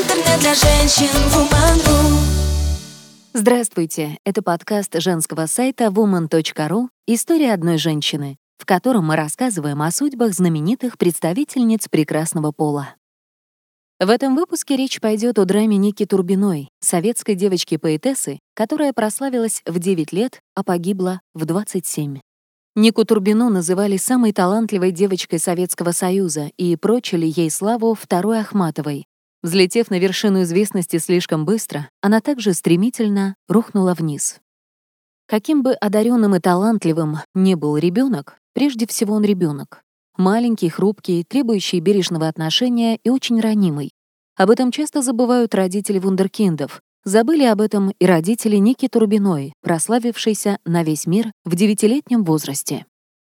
Интернет для женщин woman.ru. Здравствуйте! Это подкаст женского сайта woman.ru «История одной женщины», в котором мы рассказываем о судьбах знаменитых представительниц прекрасного пола. В этом выпуске речь пойдет о драме Ники Турбиной, советской девочки-поэтессы, которая прославилась в 9 лет, а погибла в 27. Нику Турбину называли самой талантливой девочкой Советского Союза и прочили ей славу второй Ахматовой. Взлетев на вершину известности слишком быстро, она также стремительно рухнула вниз. Каким бы одаренным и талантливым ни был ребенок, прежде всего он ребенок. Маленький, хрупкий, требующий бережного отношения и очень ранимый. Об этом часто забывают родители вундеркиндов. Забыли об этом и родители Ники Турбиной, прославившейся на весь мир в 9-летнем возрасте.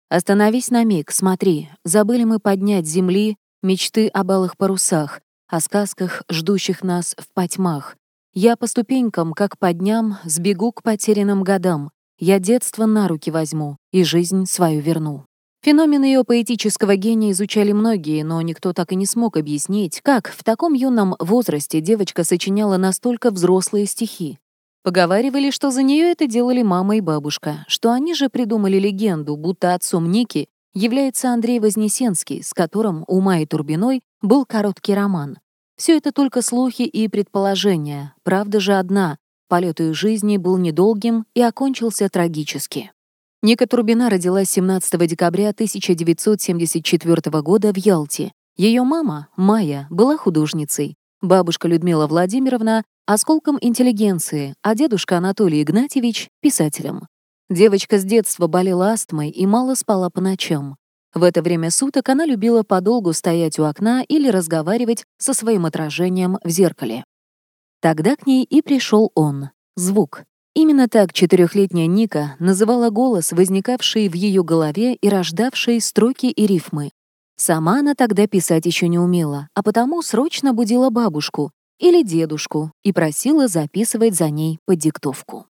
«Остановись на миг, смотри, забыли мы поднять с земли мечты о алых парусах, о сказках, ждущих нас в потьмах. Я по ступенькам, как по дням, сбегу к потерянным годам. Я детство на руки возьму и жизнь свою верну». Феномен ее поэтического гения изучали многие, но никто так и не смог объяснить, как в таком юном возрасте девочка сочиняла настолько взрослые стихи. Поговаривали, что за нее это делали мама и бабушка, что они же придумали легенду, будто отцом Ники является Андрей Вознесенский, с которым у Майи Турбиной был короткий роман. Все это только слухи и предположения, правда же одна, полет ее жизни был недолгим и окончился трагически. Ника Турбина родилась 17 декабря 1974 года в Ялте. Ее мама, Майя, была художницей, бабушка Людмила Владимировна — осколком интеллигенции, а дедушка Анатолий Игнатьевич — писателем. Девочка с детства болела астмой и мало спала по ночам. В это время суток она любила подолгу стоять у окна или разговаривать со своим отражением в зеркале. Тогда к ней и пришел он — звук. Именно так 4-летняя Ника называла голос, возникавший в ее голове и рождавший строки и рифмы. Сама она тогда писать еще не умела, а потому срочно будила бабушку или дедушку и просила записывать за ней под диктовку.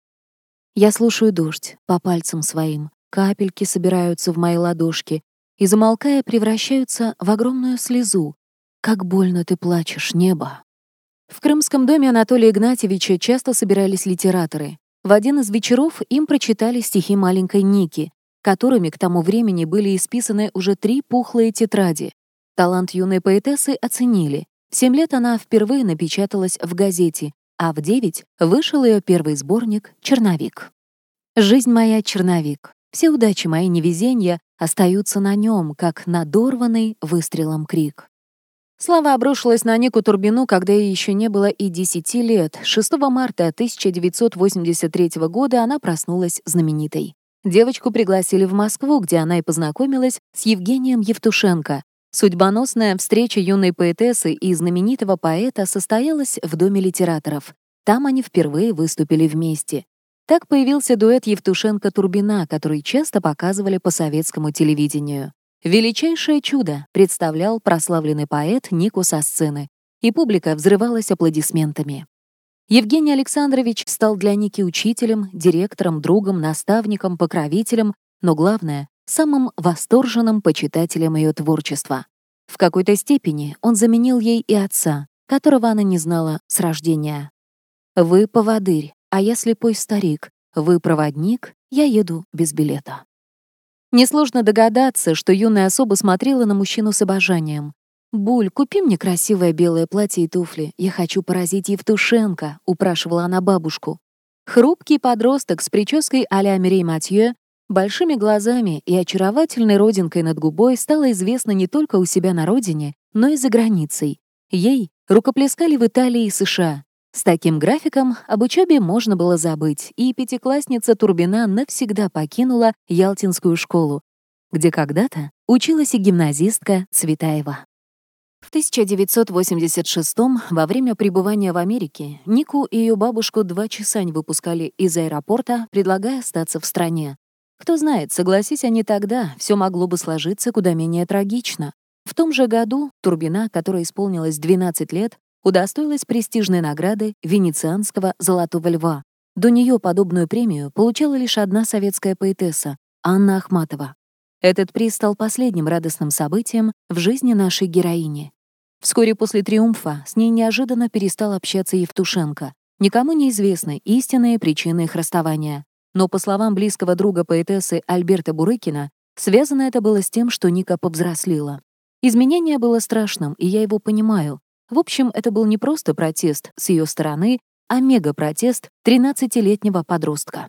«Я слушаю дождь по пальцам своим, капельки собираются в мои ладошки и, замолкая, превращаются в огромную слезу. Как больно ты плачешь, небо!» В крымском доме Анатолия Игнатьевича часто собирались литераторы. В один из вечеров им прочитали стихи маленькой Ники, которыми к тому времени были исписаны уже 3 пухлые тетради. Талант юной поэтессы оценили. В 7 лет она впервые напечаталась в газете, а в 9 вышел ее первый сборник «Черновик». «Жизнь моя — черновик. Все удачи мои невезенья остаются на нем, как надорванный выстрелом крик». Слава обрушилась на Нику Турбину, когда ей еще не было и 10 лет. 6 марта 1983 года она проснулась знаменитой. Девочку пригласили в Москву, где она и познакомилась с Евгением Евтушенко. Судьбоносная встреча юной поэтессы и знаменитого поэта состоялась в Доме литераторов. Там они впервые выступили вместе. Так появился дуэт Евтушенко-Турбина, который часто показывали по советскому телевидению. «Величайшее чудо» представлял прославленный поэт Нику со сцены, и публика взрывалась аплодисментами. Евгений Александрович стал для Ники учителем, директором, другом, наставником, покровителем, но главное — самым восторженным почитателем ее творчества. В какой-то степени он заменил ей и отца, которого она не знала с рождения. «Вы поводырь, а я слепой старик, вы проводник, я еду без билета». Несложно догадаться, что юная особа смотрела на мужчину с обожанием. «Буль, купи мне красивое белое платье и туфли. Я хочу поразить Евтушенко», — упрашивала она бабушку. Хрупкий подросток с прической а-ля Мирей Матьё, большими глазами и очаровательной родинкой над губой стала известна не только у себя на родине, но и за границей. Ей рукоплескали в Италии и США. С таким графиком об учебе можно было забыть, и 5-классница Турбина навсегда покинула ялтинскую школу, где когда-то училась и гимназистка Цветаева. В 1986-м, во время пребывания в Америке, Нику и ее бабушку 2 часа не выпускали из аэропорта, предлагая остаться в стране. Кто знает, согласись они тогда, все могло бы сложиться куда менее трагично. В том же году Турбина, которой исполнилось 12 лет, удостоилась престижной награды Венецианского «Золотого льва». До нее подобную премию получала лишь одна советская поэтесса — Анна Ахматова. Этот приз стал последним радостным событием в жизни нашей героини. Вскоре после триумфа с ней неожиданно перестал общаться Евтушенко. Никому не известны истинные причины их расставания. Но, по словам близкого друга поэтессы Альберта Бурыкина, связано это было с тем, что Ника повзрослела. Изменение было страшным, и я его понимаю. В общем, это был не просто протест с ее стороны, а мега-протест 13-летнего подростка.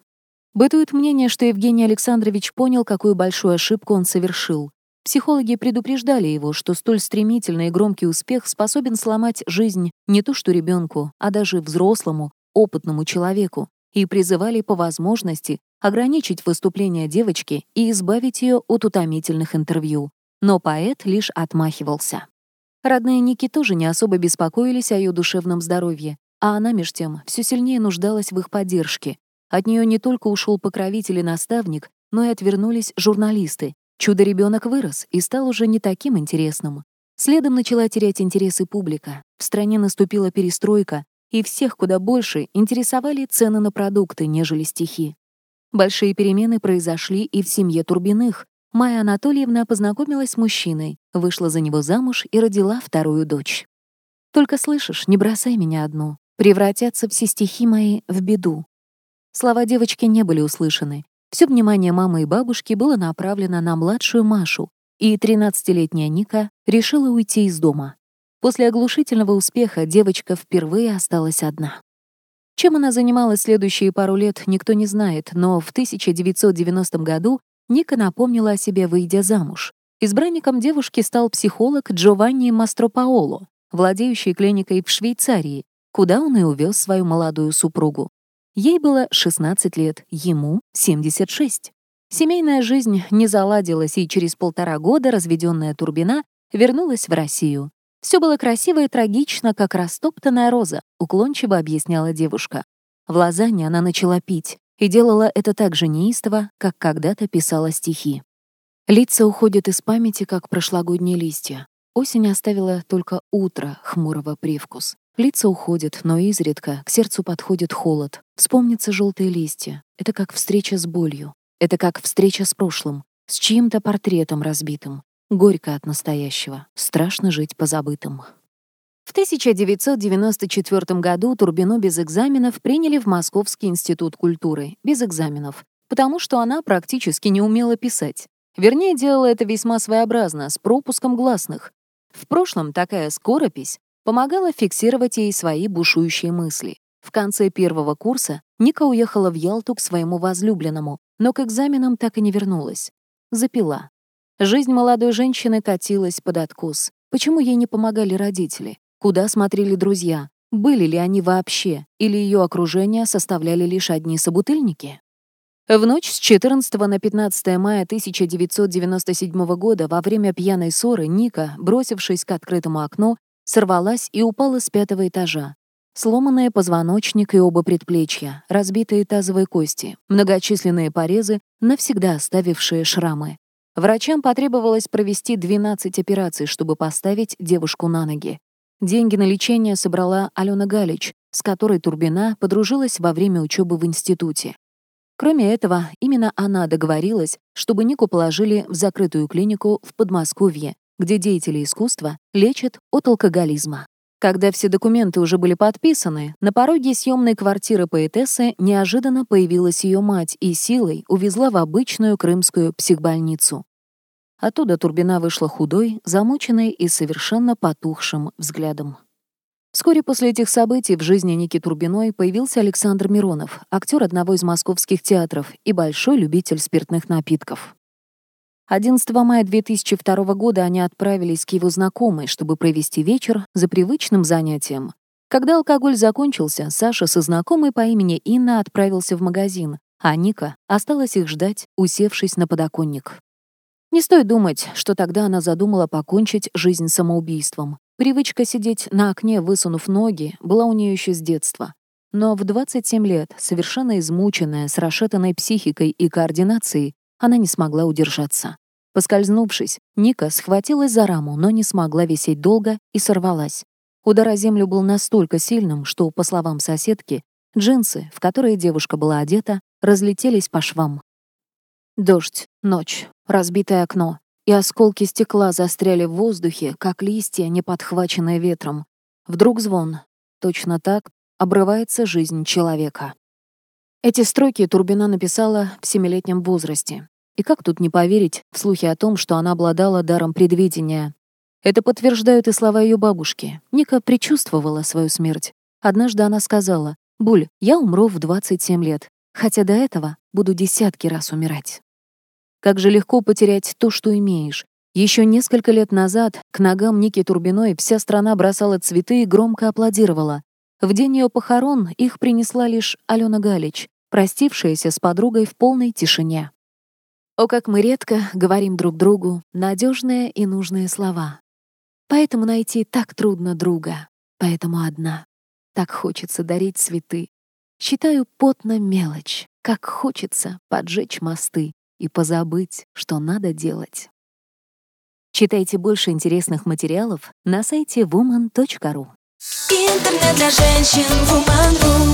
Бытует мнение, что Евгений Александрович понял, какую большую ошибку он совершил. Психологи предупреждали его, что столь стремительный и громкий успех способен сломать жизнь не то что ребенку, а даже взрослому, опытному человеку, и призывали по возможности ограничить выступление девочки и избавить ее от утомительных интервью. Но поэт лишь отмахивался. Родные Ники тоже не особо беспокоились о ее душевном здоровье, а она, меж тем, все сильнее нуждалась в их поддержке. От нее не только ушел покровитель и наставник, но и отвернулись журналисты. Чудо-ребенок вырос и стал уже не таким интересным. Следом начала терять интересы публика. В стране наступила перестройка, и всех куда больше интересовали цены на продукты, нежели стихи. Большие перемены произошли и в семье Турбиных. Майя Анатольевна познакомилась с мужчиной, вышла за него замуж и родила вторую дочь. «Только слышишь, не бросай меня одну. Превратятся все стихи мои в беду». Слова девочки не были услышаны. Все внимание мамы и бабушки было направлено на младшую Машу, и 13-летняя Ника решила уйти из дома. После оглушительного успеха девочка впервые осталась одна. Чем она занималась следующие пару лет, никто не знает, но в 1990 году Ника напомнила о себе, выйдя замуж. Избранником девушки стал психолог Джованни Мастро-Паоло, владеющий клиникой в Швейцарии, куда он и увез свою молодую супругу. Ей было 16 лет, ему — 76. Семейная жизнь не заладилась, и через 1,5 года разведенная Турбина вернулась в Россию. «Все было красиво и трагично, как растоптанная роза», — уклончиво объясняла девушка. В Лозанне она начала пить и делала это так же неистово, как когда-то писала стихи. Лица уходят из памяти, как прошлогодние листья. Осень оставила только утро хмурого привкус. Лица уходят, но изредка к сердцу подходит холод. Вспомнятся желтые листья. Это как встреча с болью. Это как встреча с прошлым, с чьим-то портретом разбитым. Горько от настоящего. Страшно жить позабытым. В 1994 году Турбину без экзаменов приняли в Московский институт культуры. Без экзаменов. Потому что она практически не умела писать. Вернее, делала это весьма своеобразно, с пропуском гласных. В прошлом такая скоропись помогала фиксировать ей свои бушующие мысли. В конце первого курса Ника уехала в Ялту к своему возлюбленному, но к экзаменам так и не вернулась. Запила. Жизнь молодой женщины катилась под откос. Почему ей не помогали родители? Куда смотрели друзья? Были ли они вообще? Или ее окружение составляли лишь одни собутыльники? В ночь с 14 на 15 мая 1997 года во время пьяной ссоры Ника, бросившись к открытому окну, сорвалась и упала с 5-го этажа. Сломанные позвоночник и оба предплечья, разбитые тазовые кости, многочисленные порезы, навсегда оставившие шрамы. Врачам потребовалось провести 12 операций, чтобы поставить девушку на ноги. Деньги на лечение собрала Алена Галич, с которой Турбина подружилась во время учебы в институте. Кроме этого, именно она договорилась, чтобы Нику положили в закрытую клинику в Подмосковье, где деятели искусства лечат от алкоголизма. Когда все документы уже были подписаны, на пороге съемной квартиры поэтессы неожиданно появилась ее мать и силой увезла в обычную крымскую психбольницу. Оттуда Турбина вышла худой, замученной и совершенно потухшим взглядом. Вскоре после этих событий в жизни Ники Турбиной появился Александр Миронов, актер одного из московских театров и большой любитель спиртных напитков. 11 мая 2002 года они отправились к его знакомой, чтобы провести вечер за привычным занятием. Когда алкоголь закончился, Саша со знакомой по имени Инна отправился в магазин, а Ника осталась их ждать, усевшись на подоконник. Не стоит думать, что тогда она задумала покончить жизнь самоубийством. Привычка сидеть на окне, высунув ноги, была у нее еще с детства. Но в 27 лет, совершенно измученная, с расшатанной психикой и координацией, она не смогла удержаться. Поскользнувшись, Ника схватилась за раму, но не смогла висеть долго и сорвалась. Удар о землю был настолько сильным, что, по словам соседки, джинсы, в которые девушка была одета, разлетелись по швам. Дождь, ночь, разбитое окно. и осколки стекла застряли в воздухе, как листья, не подхваченные ветром. Вдруг звон. Точно так обрывается жизнь человека. Эти строки Турбина написала в 7-летнем возрасте. И как тут не поверить в слухи о том, что она обладала даром предвидения? Это подтверждают и слова ее бабушки. Ника предчувствовала свою смерть. Однажды она сказала: «Буль, я умру в 27 лет, хотя до этого буду десятки раз умирать». Как же легко потерять то, что имеешь. Еще несколько лет назад к ногам Ники Турбиной вся страна бросала цветы и громко аплодировала. В день ее похорон их принесла лишь Алена Галич, простившаяся с подругой в полной тишине. О, как мы редко говорим друг другу надежные и нужные слова. Поэтому найти так трудно друга, поэтому одна. Так хочется дарить цветы. Считаю потно мелочь, как хочется поджечь мосты и позабыть, что надо делать. Читайте больше интересных материалов на сайте woman.ru. Интернет для женщин woman.ru.